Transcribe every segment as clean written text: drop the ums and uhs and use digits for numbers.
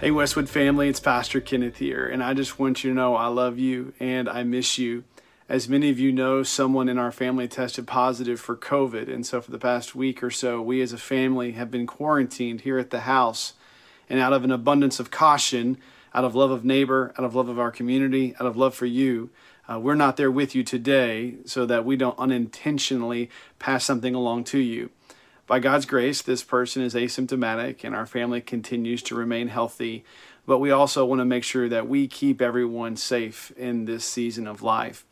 Hey Westwood family, it's Pastor Kenneth here, and I just want you to know I love you and I miss you. As many of you know, someone in our family tested positive for COVID, and so for the past week or so, we as a family have been quarantined here at the house. And out of an abundance of caution, out of love of neighbor, out of love of our community, out of love for you, we're not there with you today so that we don't unintentionally pass something along to you. By God's grace, this person is asymptomatic and our family continues to remain healthy, but we also want to make sure that we keep everyone safe in this season of life.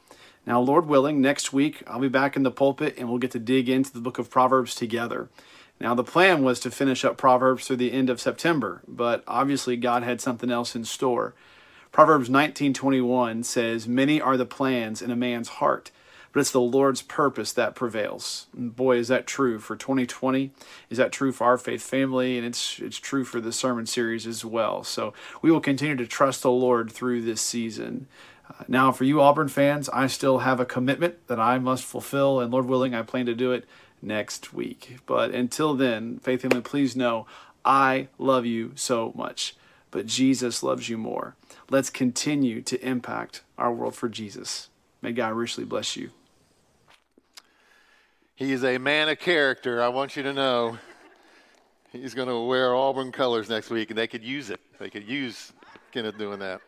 Now, Lord willing, next week I'll be back in the pulpit and we'll get to dig into the book of Proverbs together. Now, the plan was to finish up Proverbs through the end of September, but obviously God had something else in store. Proverbs 19:21 says, "Many are the plans in a man's heart, but it's the Lord's purpose that prevails." And boy, is that true for 2020. Is that true for our faith family? And it's true for the sermon series as well. So we will continue to trust the Lord through this season. Now, for you Auburn fans, I still have a commitment that I must fulfill, and Lord willing, I plan to do it next week. But until then, faith family, please know I love you so much, but Jesus loves you more. Let's continue to impact our world for Jesus. May God richly bless you. He is a man of character. I want you to know he's going to wear Auburn colors next week, and they could use it. They could use Kenneth doing that.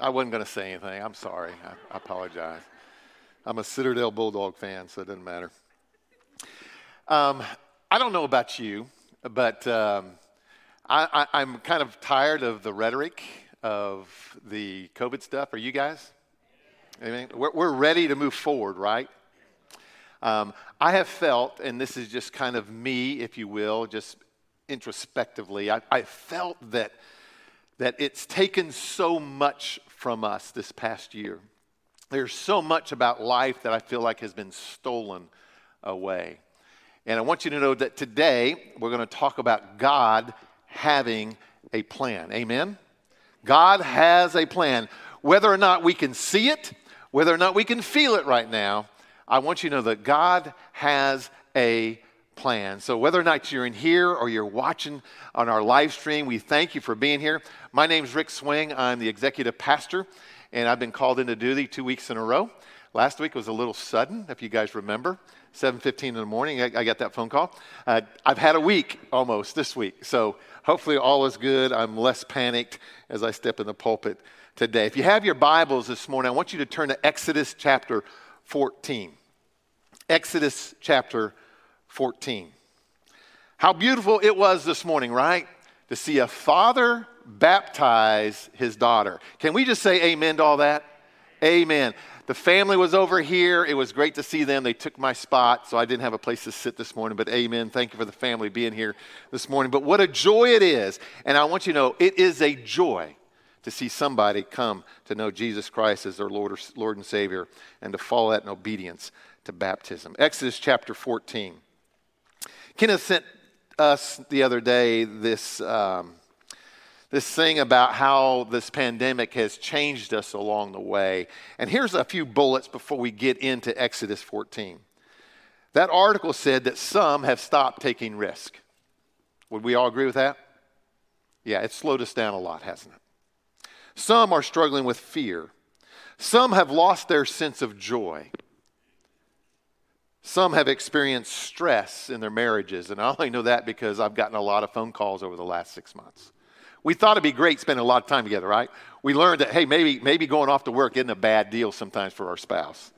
I wasn't going to say anything. I'm sorry. I apologize. I'm a Citadel Bulldog fan, so it doesn't matter. I don't know about you, but I'm kind of tired of the rhetoric of the COVID stuff. Are you guys? Amen. We're ready to move forward, right? I have felt, and this is just kind of me, if you will, just introspectively, I felt that it's taken so much from us this past year. There's so much about life that I feel like has been stolen away. And I want you to know that today we're going to talk about God having a plan. Amen? God has a plan. Whether or not we can see it, whether or not we can feel it right now, I want you to know that God has a plan. So whether or not you're in here or you're watching on our live stream, we thank you for being here. My name's Rick Swing. I'm the executive pastor, and I've been called into duty 2 weeks in a row. Last week was a little sudden, if you guys remember. 7:15 in the morning, I got that phone call. I've had a week almost this week, so hopefully all is good. I'm less panicked as I step in the pulpit today. If you have your Bibles this morning, I want you to turn to Exodus chapter 14. Exodus chapter 14. How beautiful it was this morning, right? To see a father baptize his daughter. Can we just say amen to all that? Amen. The family was over here. It was great to see them. They took my spot, so I didn't have a place to sit this morning. But amen. Thank you for the family being here this morning. But what a joy it is. And I want you to know, it is a joy to see somebody come to know Jesus Christ as their Lord and Savior and to follow that in obedience to baptism. Exodus chapter 14. Kenneth sent us the other day this thing about how this pandemic has changed us along the way. And here's a few bullets before we get into Exodus 14. That article said that some have stopped taking risk. Would we all agree with that? Yeah, it's slowed us down a lot, hasn't it? Some are struggling with fear. Some have lost their sense of joy. Some have experienced stress in their marriages, and I only know that because I've gotten a lot of phone calls over the last 6 months. We thought it'd be great spending a lot of time together, right? We learned that, hey, maybe going off to work isn't a bad deal sometimes for our spouse.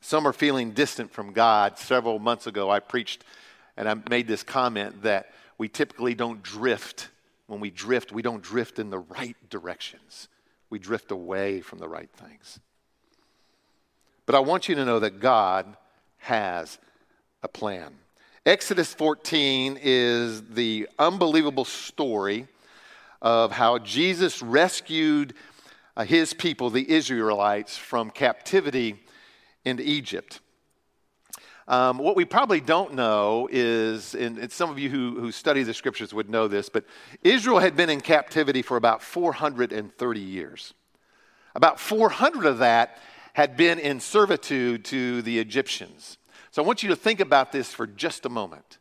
Some are feeling distant from God. Several months ago, I preached and I made this comment that we typically don't drift. When we drift, we don't drift in the right directions. We drift away from the right things. But I want you to know that God has a plan. Exodus 14 is the unbelievable story of how Jesus rescued his people, the Israelites, from captivity into Egypt. What we probably don't know is, and some of you who study the scriptures would know this, but Israel had been in captivity for about 430 years. About 400 of that had been in servitude to the Egyptians. So I want you to think about this for just a moment.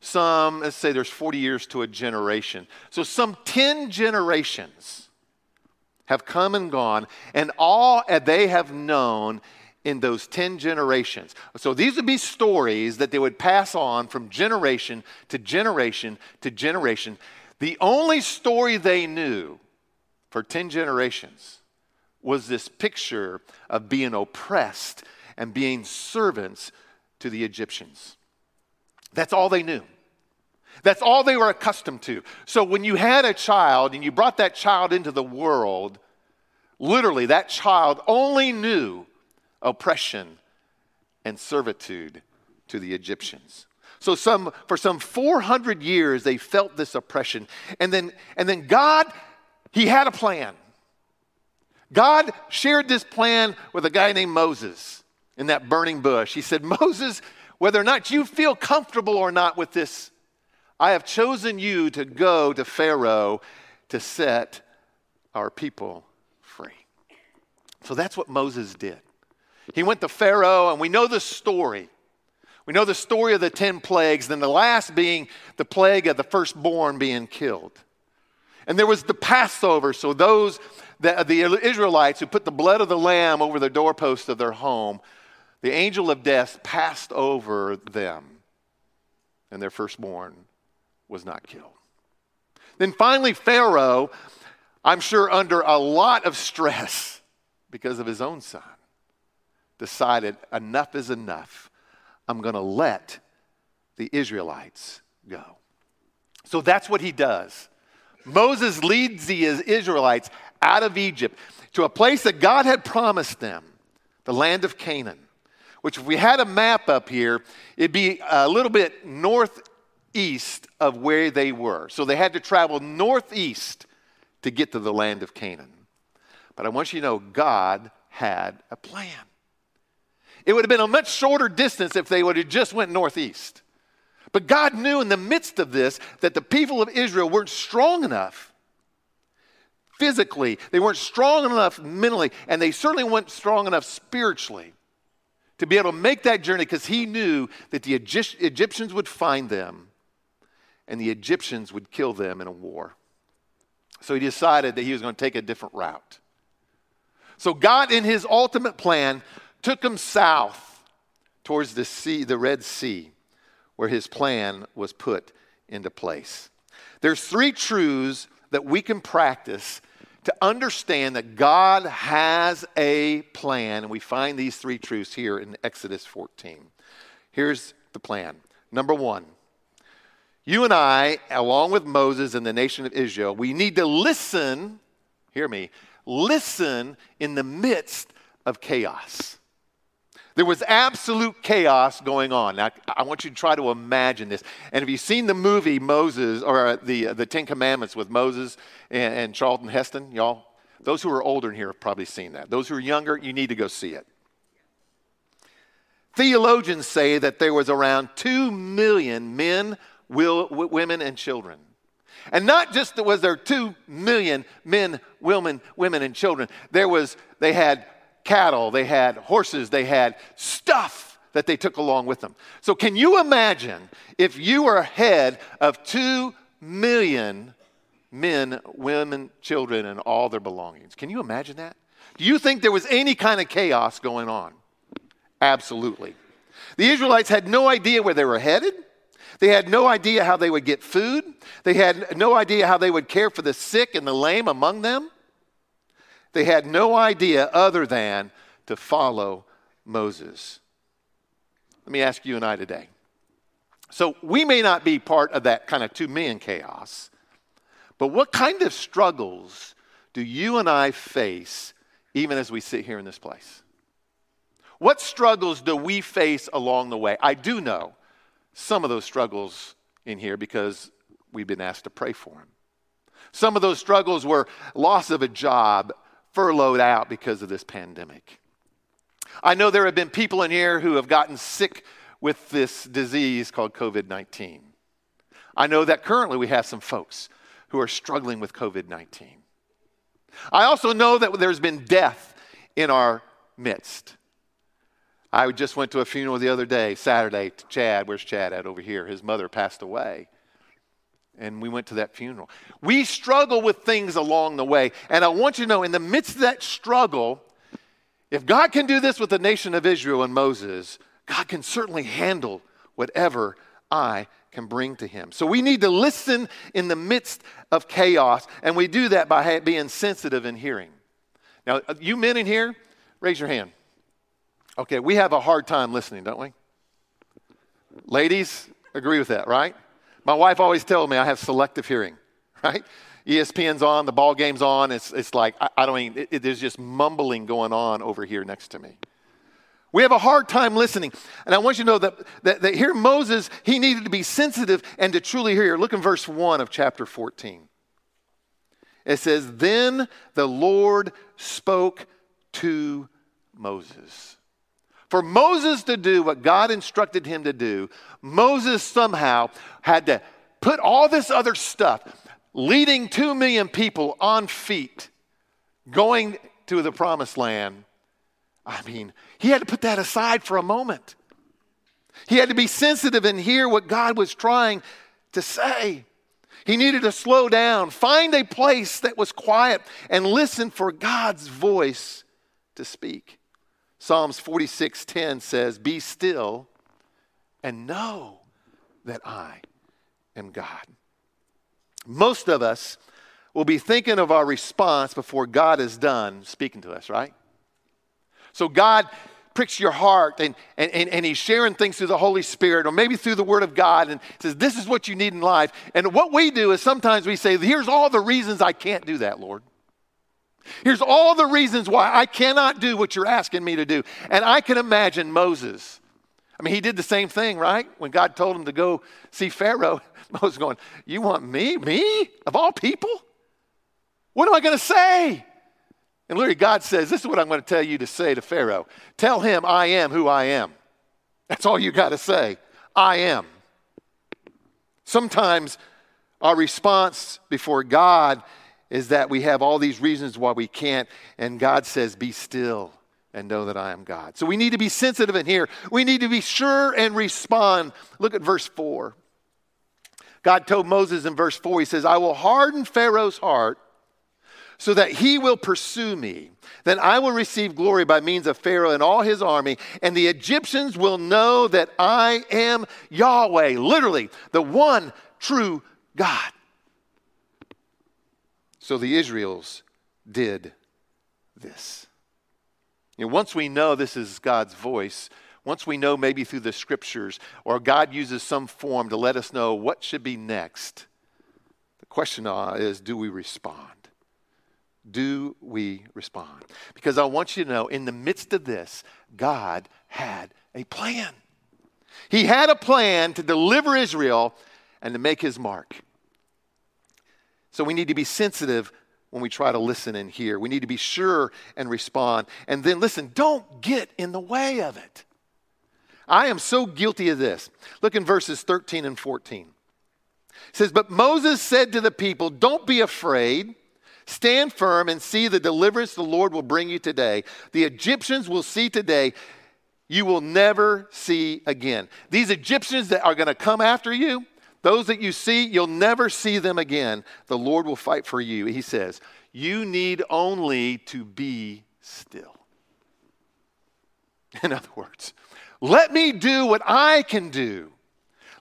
some, let's say there's 40 years to a generation. So some 10 generations have come and gone, and all they have known in those 10 generations. So these would be stories that they would pass on from generation to generation to generation. The only story they knew for 10 generations was this picture of being oppressed and being servants to the Egyptians. That's all they knew. That's all they were accustomed to. So when you had a child and you brought that child into the world, literally that child only knew oppression and servitude to the Egyptians. So for some 400 years they felt this oppression. And then God, he had a plan. God shared this plan with a guy named Moses in that burning bush. He said, Moses, whether or not you feel comfortable or not with this, I have chosen you to go to Pharaoh to set our people free. So that's what Moses did. He went to Pharaoh, and we know the story. We know the story of the 10 plagues, then the last being the plague of the firstborn being killed. And there was the Passover, so those, the Israelites who put the blood of the lamb over the doorpost of their home, the angel of death passed over them, and their firstborn was not killed. Then finally Pharaoh, I'm sure under a lot of stress because of his own son, decided enough is enough. I'm going to let the Israelites go. So that's what he does. Moses leads the Israelites out of Egypt to a place that God had promised them, the land of Canaan, which if we had a map up here, it'd be a little bit northeast of where they were. So they had to travel northeast to get to the land of Canaan. But I want you to know God had a plan. It would have been a much shorter distance if they would have just went northeast. But God knew in the midst of this that the people of Israel weren't strong enough physically. They weren't strong enough mentally. And they certainly weren't strong enough spiritually to be able to make that journey, because he knew that the Egyptians would find them and the Egyptians would kill them in a war. So he decided that he was going to take a different route. So God, in his ultimate plan, took him south towards the sea, the Red Sea, where his plan was put into place. There's three truths that we can practice to understand that God has a plan, and we find these three truths here in Exodus 14. Here's the plan. Number one, you and I, along with Moses and the nation of Israel, we need to listen, hear me, listen in the midst of chaos. There was absolute chaos going on. Now, I want you to try to imagine this. And if you've seen the movie Moses, or the Ten Commandments with Moses and Charlton Heston, y'all, those who are older in here have probably seen that. Those who are younger, you need to go see it. Theologians say that there was around 2 million men, women, and children. And not just that was there 2 million men, women, and children. They had cattle, they had horses, they had stuff that they took along with them. So can you imagine if you were head of 2 million men, women, children, and all their belongings? Can you imagine that? Do you think there was any kind of chaos going on? Absolutely. The Israelites had no idea where they were headed. They had no idea how they would get food. They had no idea how they would care for the sick and the lame among them. They had no idea other than to follow Moses. Let me ask you and I today. So we may not be part of that kind of 2 million chaos, but what kind of struggles do you and I face even as we sit here in this place? What struggles do we face along the way? I do know some of those struggles in here because we've been asked to pray for them. Some of those struggles were loss of a job, furloughed out because of this pandemic. I know there have been people in here who have gotten sick with this disease called COVID-19. I know that currently we have some folks who are struggling with COVID-19. I also know that there's been death in our midst. I just went to a funeral the other day, Saturday. Chad, where's Chad at over here? His mother passed away. And we went to that funeral. We struggle with things along the way. And I want you to know, in the midst of that struggle, if God can do this with the nation of Israel and Moses, God can certainly handle whatever I can bring to him. So we need to listen in the midst of chaos. And we do that by being sensitive and hearing. Now, you men in here, raise your hand. Okay, we have a hard time listening, don't we? Ladies, agree with that, right? My wife always tells me I have selective hearing, right? ESPN's on, the ball game's on. It's like, I don't even, there's just mumbling going on over here next to me. We have a hard time listening. And I want you to know that here Moses, he needed to be sensitive and to truly hear. Look in verse 1 of chapter 14. It says, "Then the Lord spoke to Moses." For Moses to do what God instructed him to do, Moses somehow had to put all this other stuff, leading 2 million people on feet, going to the promised land. I mean, he had to put that aside for a moment. He had to be sensitive and hear what God was trying to say. He needed to slow down, find a place that was quiet, and listen for God's voice to speak. Psalms 46:10 says, "Be still and know that I am God." Most of us will be thinking of our response before God is done speaking to us, right? So God pricks your heart and he's sharing things through the Holy Spirit or maybe through the Word of God and says, "This is what you need in life." And what we do is sometimes we say, "Here's all the reasons I can't do that, Lord. Here's all the reasons why I cannot do what you're asking me to do." And I can imagine Moses. I mean, he did the same thing, right? When God told him to go see Pharaoh, Moses going, "You want me? Me? Of all people? What am I going to say?" And literally God says, "This is what I'm going to tell you to say to Pharaoh. Tell him I am who I am. That's all you got to say. I am." Sometimes our response before God is that we have all these reasons why we can't, and God says, "Be still and know that I am God." So we need to be sensitive and hear. We need to be sure and respond. Look at verse 4. God told Moses in verse 4, he says, "I will harden Pharaoh's heart so that he will pursue me. Then I will receive glory by means of Pharaoh and all his army, and the Egyptians will know that I am Yahweh," literally, the one true God. So the Israelites did this. You know, once we know this is God's voice, once we know maybe through the scriptures or God uses some form to let us know what should be next, the question is, do we respond? Do we respond? Because I want you to know, in the midst of this, God had a plan. He had a plan to deliver Israel and to make his mark. So we need to be sensitive when we try to listen and hear. We need to be sure and respond. And then listen, don't get in the way of it. I am so guilty of this. Look in verses 13 and 14. It says, "But Moses said to the people, 'Don't be afraid. Stand firm and see the deliverance the Lord will bring you today. The Egyptians will see today. You will never see again.'" These Egyptians that are going to come after you, those that you see, you'll never see them again. "The Lord will fight for you," he says. "You need only to be still." In other words, let me do what I can do.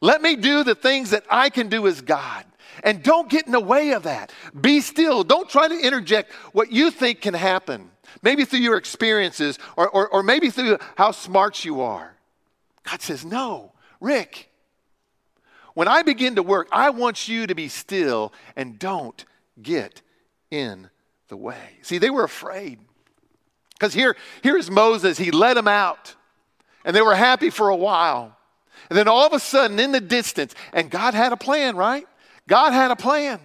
Let me do the things that I can do as God. And don't get in the way of that. Be still. Don't try to interject what you think can happen. Maybe through your experiences or maybe through how smart you are. God says, "No, Rick. When I begin to work, I want you to be still and don't get in the way." See, they were afraid. Because here is Moses. He led them out. And they were happy for a while. And then all of a sudden, in the distance, and God had a plan, right? God had a plan.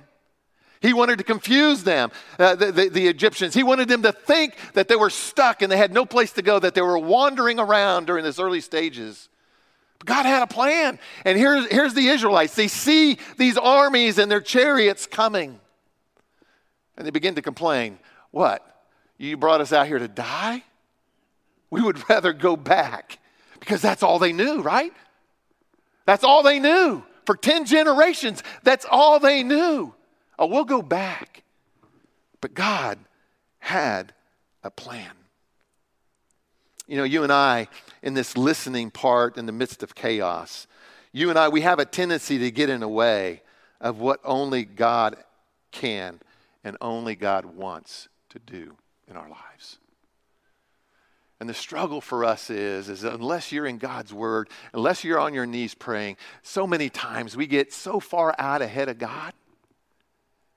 He wanted to confuse them, the Egyptians. He wanted them to think that they were stuck and they had no place to go, that they were wandering around during these early stages. God had a plan. And here's the Israelites. They see these armies and their chariots coming. And they begin to complain. "What? You brought us out here to die? we would rather go back because that's all they knew, right? That's all they knew. For 10 generations, that's all they knew. Oh, we'll go back. But God had a plan. You know, you and I, in this listening part in the midst of chaos, you and I, we have a tendency to get in the way of what only God can and only God wants to do in our lives. And the struggle for us is that unless you're in God's word, unless you're on your knees praying, so many times we get so far out ahead of God.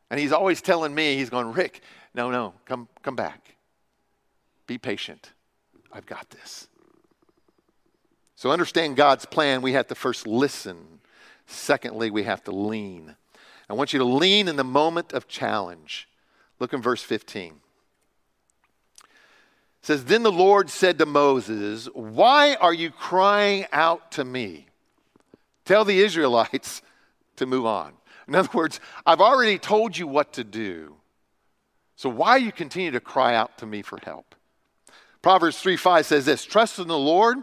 And he's always telling me, he's going, Rick, no, come back. Be patient. I've got this. So understand God's plan. We have to first listen. Secondly, we have to lean. I want you to lean in the moment of challenge. Look in verse 15. It says, then the Lord said to Moses, why are you crying out to me? Tell the Israelites to move on. In other words, I've already told you what to do. So why you continue to cry out to me for help? Proverbs 3:5 says this, trust in the Lord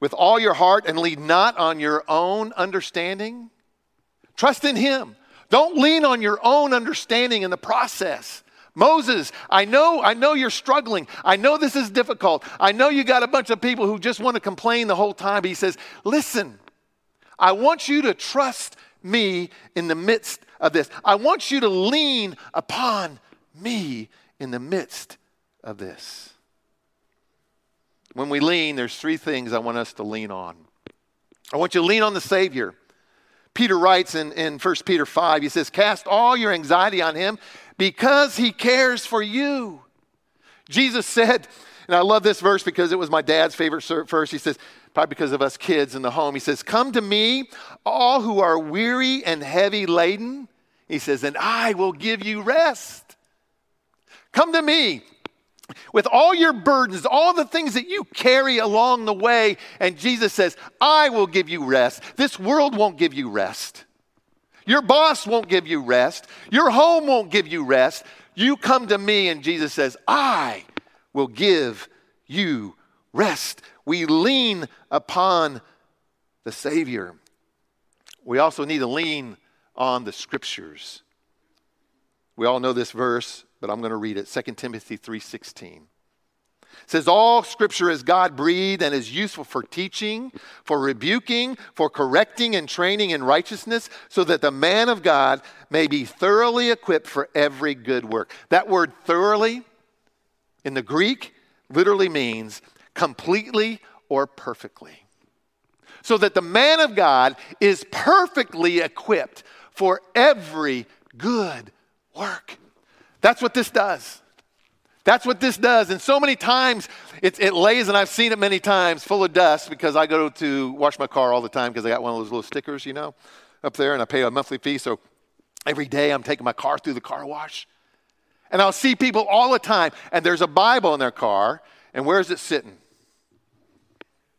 with all your heart and lean not on your own understanding. Trust in him. Don't lean on your own understanding in the process. Moses, I know you're struggling. I know this is difficult. I know you got a bunch of people who just want to complain the whole time. But he says, listen, I want you to trust me in the midst of this. I want you to lean upon me in the midst of this. When we lean, there's three things I want us to lean on. I want you to lean on the Savior. Peter writes in 1 Peter 5, he says, cast all your anxiety on him because he cares for you. Jesus said, and I love this verse because it was my dad's favorite verse. He says, probably because of us kids in the home, he says, come to me, all who are weary and heavy laden. He says, and I will give you rest. Come to me. With all your burdens, all the things that you carry along the way, and Jesus says, I will give you rest. This world won't give you rest. Your boss won't give you rest. Your home won't give you rest. You come to me, and Jesus says, I will give you rest. We lean upon the Savior. We also need to lean on the Scriptures. We all know this verse, but I'm going to read it. 2 Timothy 3:16 says, all Scripture is God-breathed and is useful for teaching, for rebuking, for correcting and training in righteousness, so that the man of God may be thoroughly equipped for every good work. That word thoroughly in the Greek literally means completely or perfectly. So that the man of God is perfectly equipped for every good work. That's what this does. That's what this does. And so many times it lays, and I've seen it many times, full of dust, because I go to wash my car all the time because I got one of those little stickers, you know, up there, and I pay a monthly fee. So every day I'm taking my car through the car wash. And I'll see people all the time, and there's a Bible in their car, and where is it sitting?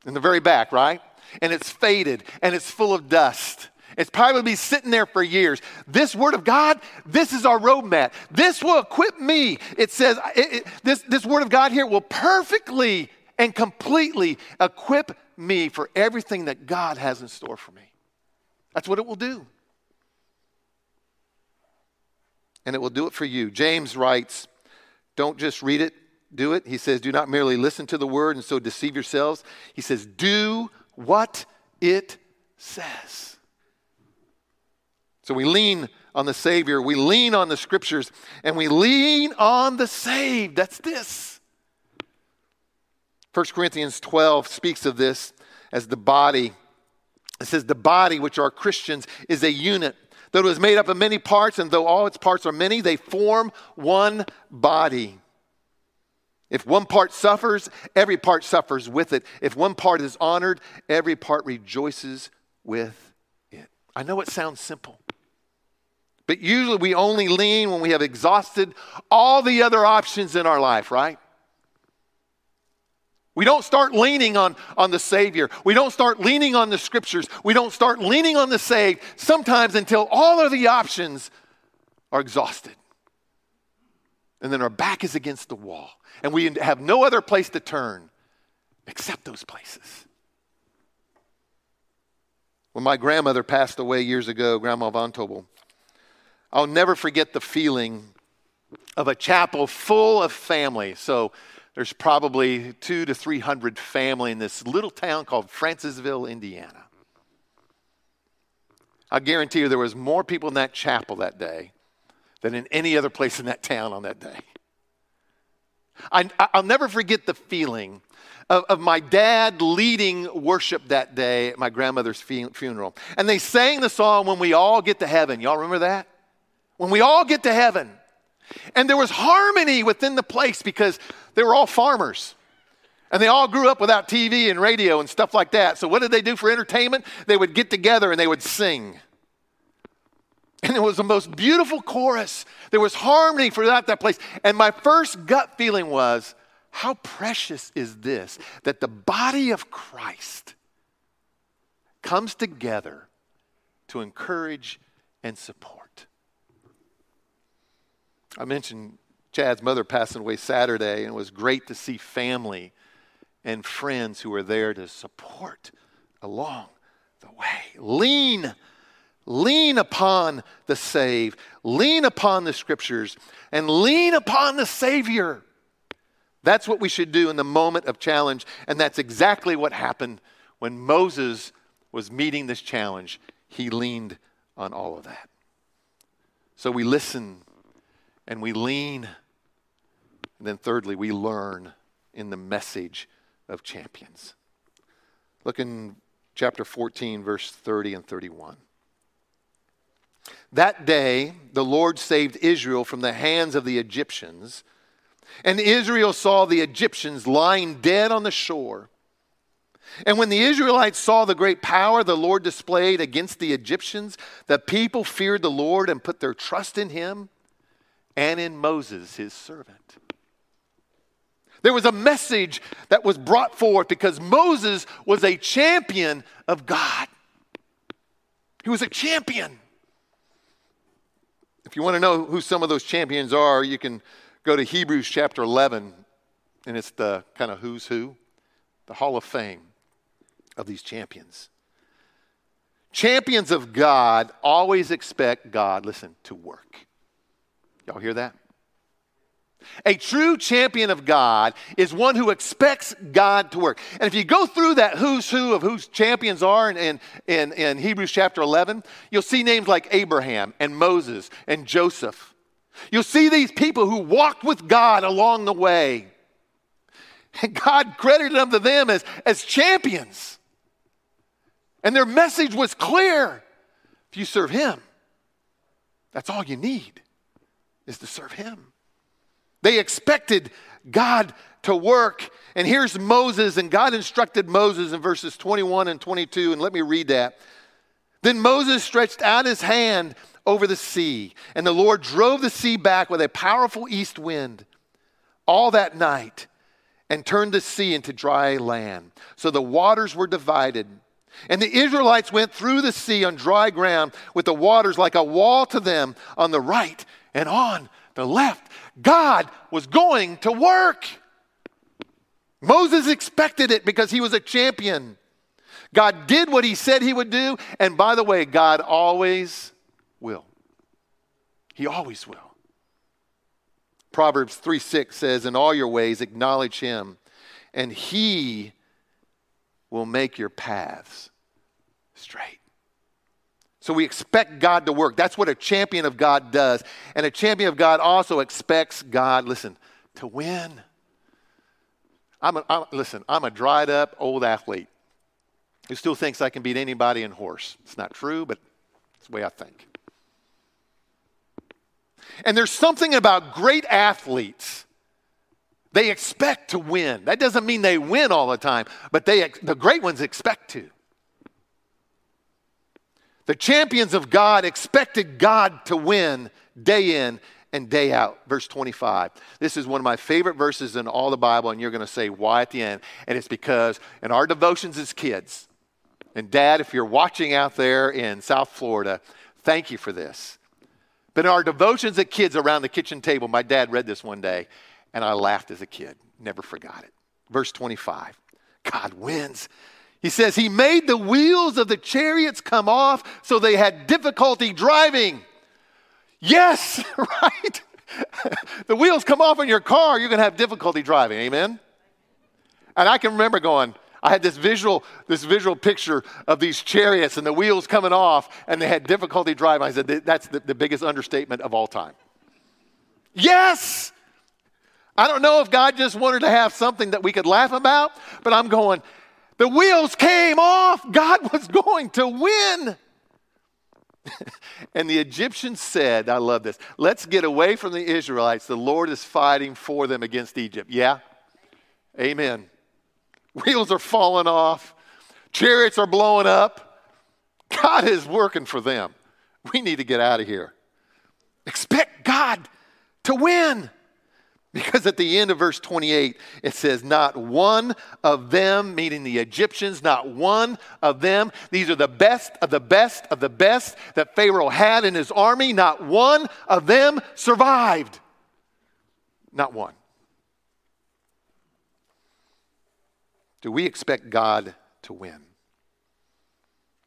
In the very back, right? And it's faded, and it's full of dust. It's probably been sitting there for years. This Word of God, this is our roadmap. This will equip me. It says this Word of God here will perfectly and completely equip me for everything that God has in store for me. That's what it will do. And it will do it for you. James writes, don't just read it, do it. He says, do not merely listen to the Word and so deceive yourselves. He says, do what it says. So we lean on the Savior, we lean on the Scriptures, and we lean on the saved. That's this. 1 Corinthians 12 speaks of this as the body. It says the body, which are Christians, is a unit. Though it was made up of many parts, and though all its parts are many, they form one body. If one part suffers, every part suffers with it. If one part is honored, every part rejoices with it. I know it sounds simple. But usually we only lean when we have exhausted all the other options in our life, right? We don't start leaning on the Savior. We don't start leaning on the Scriptures. We don't start leaning on the saved sometimes until all of the options are exhausted. And then our back is against the wall. And we have no other place to turn Accept those places. When my grandmother passed away years ago, Grandma Von Tobel, I'll never forget the feeling of a chapel full of family. So there's probably 200 to 300 family in this little town called Francisville, Indiana. I guarantee you there was more people in that chapel that day than in any other place in that town on that day. I'll never forget the feeling of my dad leading worship that day at my grandmother's funeral. And they sang the song, "When We All Get to Heaven." Y'all remember that? When we all get to heaven. And there was harmony within the place because they were all farmers. And they all grew up without TV and radio and stuff like that. So what did they do for entertainment? They would get together and they would sing. And it was the most beautiful chorus. There was harmony throughout that place. And my first gut feeling was, how precious is this, that the body of Christ comes together to encourage and support. I mentioned Chad's mother passing away Saturday, and it was great to see family and friends who were there to support along the way. Lean upon the saved. Lean upon the scriptures and lean upon the Savior. That's what we should do in the moment of challenge. And that's exactly what happened when Moses was meeting this challenge. He leaned on all of that. So we listen and we lean. And then thirdly, we learn in the message of champions. Look in chapter 14, verse 30 and 31. That day, the Lord saved Israel from the hands of the Egyptians, and Israel saw the Egyptians lying dead on the shore. And when the Israelites saw the great power the Lord displayed against the Egyptians, the people feared the Lord and put their trust in him and in Moses, his servant. There was a message that was brought forth because Moses was a champion of God. He was a champion. If you want to know who some of those champions are, you can go to Hebrews chapter 11, and it's the kind of who's who, the Hall of Fame of these champions. Champions of God always expect God, listen, to work. Y'all hear that? A true champion of God is one who expects God to work. And if you go through that who's who of whose champions are in Hebrews chapter 11, you'll see names like Abraham and Moses and Joseph. You'll see these people who walked with God along the way. And God credited them to them as champions. And their message was clear. If you serve him, that's all you need is to serve him. They expected God to work. And here's Moses, and God instructed Moses in verses 21 and 22, and let me read that. Then Moses stretched out his hand over the sea, and the Lord drove the sea back with a powerful east wind all that night and turned the sea into dry land. So the waters were divided. And the Israelites went through the sea on dry ground with the waters like a wall to them on the right and on the left. God was going to work. Moses expected it because he was a champion. God did what he said he would do. And by the way, God always will. He always will. Proverbs 3:6 says, in all your ways acknowledge him, and he will make your paths straight. So we expect God to work. That's what a champion of God does. And a champion of God also expects God, listen, to win. I'm a dried up old athlete who still thinks I can beat anybody in horse. It's not true, but it's the way I think. And there's something about great athletes. They expect to win. That doesn't mean they win all the time, but the great ones expect to. The champions of God expected God to win day in and day out. Verse 25. This is one of my favorite verses in all the Bible, and you're going to say why at the end. And it's because in our devotions as kids, and Dad, if you're watching out there in South Florida, thank you for this. But in our devotions at kids around the kitchen table, my dad read this one day, and I laughed as a kid. Never forgot it. Verse 25. God wins. He says, he made the wheels of the chariots come off so they had difficulty driving. Yes, right? The wheels come off in your car, you're going to have difficulty driving, amen? And I can remember going, I had this visual picture of these chariots and the wheels coming off, and they had difficulty driving. I said, that's the biggest understatement of all time. Yes! I don't know if God just wanted to have something that we could laugh about, but I'm going, the wheels came off. God was going to win. And the Egyptians said, I love this, let's get away from the Israelites. The Lord is fighting for them against Egypt. Yeah? Amen. Wheels are falling off. Chariots are blowing up. God is working for them. We need to get out of here. Expect God to win. Because at the end of verse 28, it says, not one of them, meaning the Egyptians, not one of them. These are the best of the best of the best that Pharaoh had in his army. Not one of them survived. Not one. Do we expect God to win?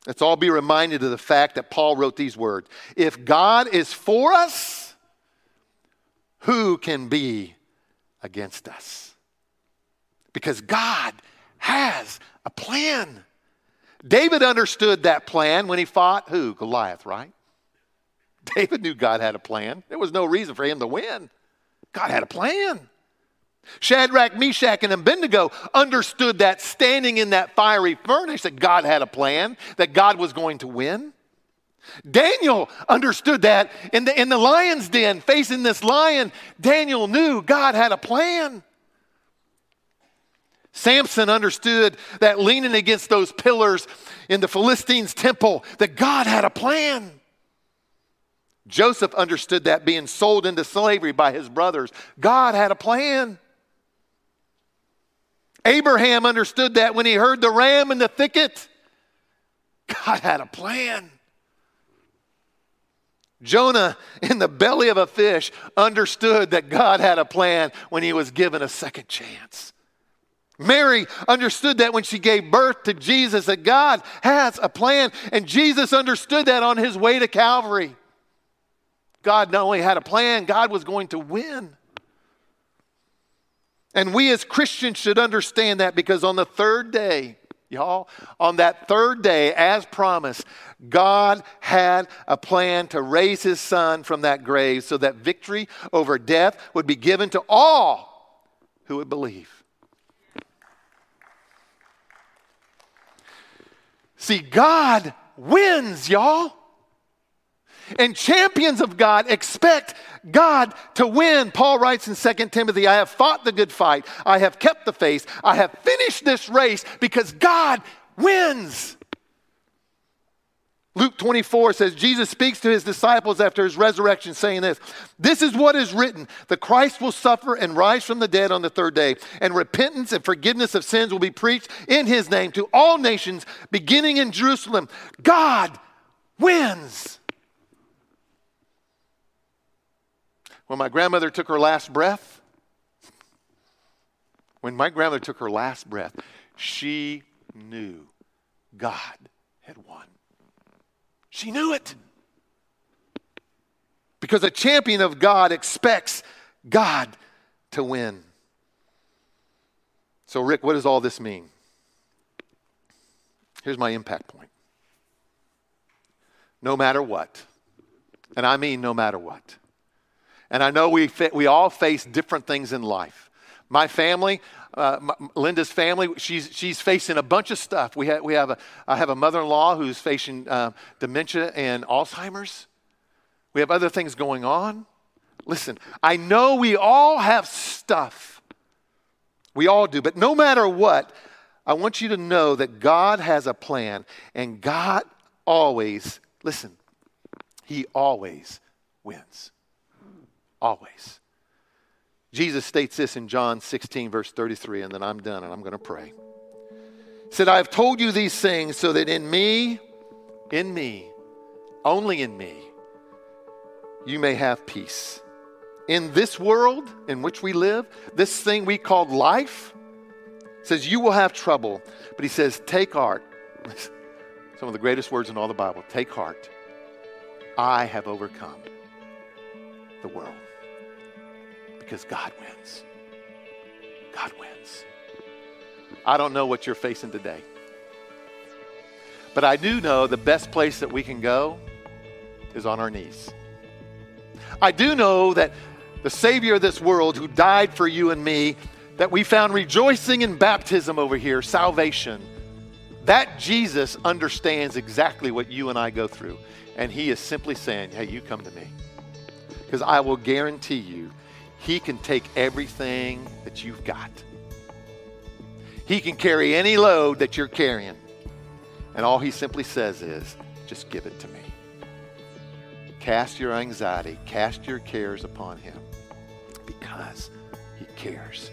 Let's all be reminded of the fact that Paul wrote these words. If God is for us, who can be against us? Because God has a plan. David understood that plan when he fought who? Goliath, right? David knew God had a plan. There was no reason for him to win. God had a plan. Shadrach, Meshach, and Abednego understood that standing in that fiery furnace that God had a plan, that God was going to win. Daniel understood that in the lion's den, facing this lion, Daniel knew God had a plan. Samson understood that leaning against those pillars in the Philistines' temple, that God had a plan. Joseph understood that being sold into slavery by his brothers, God had a plan. Abraham understood that when he heard the ram in the thicket, God had a plan. Jonah, in the belly of a fish, understood that God had a plan when he was given a second chance. Mary understood that when she gave birth to Jesus, that God has a plan. And Jesus understood that on his way to Calvary. God not only had a plan, God was going to win. And we as Christians should understand that, because on the third day, y'all, on that third day, as promised, God had a plan to raise his son from that grave so that victory over death would be given to all who would believe. See, God wins, y'all. And champions of God expect God to win. Paul writes in 2 Timothy, I have fought the good fight. I have kept the faith. I have finished this race, because God wins. Luke 24 says, Jesus speaks to his disciples after his resurrection, saying this, this is what is written, the Christ will suffer and rise from the dead on the third day, and repentance and forgiveness of sins will be preached in his name to all nations, beginning in Jerusalem. God wins. When my grandmother took her last breath, she knew God had won. She knew it. Because a champion of God expects God to win. So, Rick, what does all this mean? Here's my impact point. No matter what, and I mean no matter what, and I know we all face different things in life. My family, Linda's family, she's facing a bunch of stuff. I have a mother-in-law who's facing dementia and Alzheimer's. We have other things going on. Listen, I know we all have stuff. We all do. But no matter what, I want you to know that God has a plan. And God always, listen, he always wins. Always. Jesus states this in John 16, verse 33, and then I'm done and I'm going to pray. He said, I have told you these things so that in me, only in me, you may have peace. In this world in which we live, this thing we call life, says, you will have trouble. But he says, take heart. Some of the greatest words in all the Bible. Take heart. I have overcome the world. Because God wins. God wins. I don't know what you're facing today. But I do know the best place that we can go is on our knees. I do know that the Savior of this world who died for you and me, that we found rejoicing in baptism over here, salvation, that Jesus understands exactly what you and I go through. And he is simply saying, hey, you come to me. Because I will guarantee you, he can take everything that you've got. He can carry any load that you're carrying. And all he simply says is, just give it to me. Cast your anxiety, cast your cares upon him, because he cares.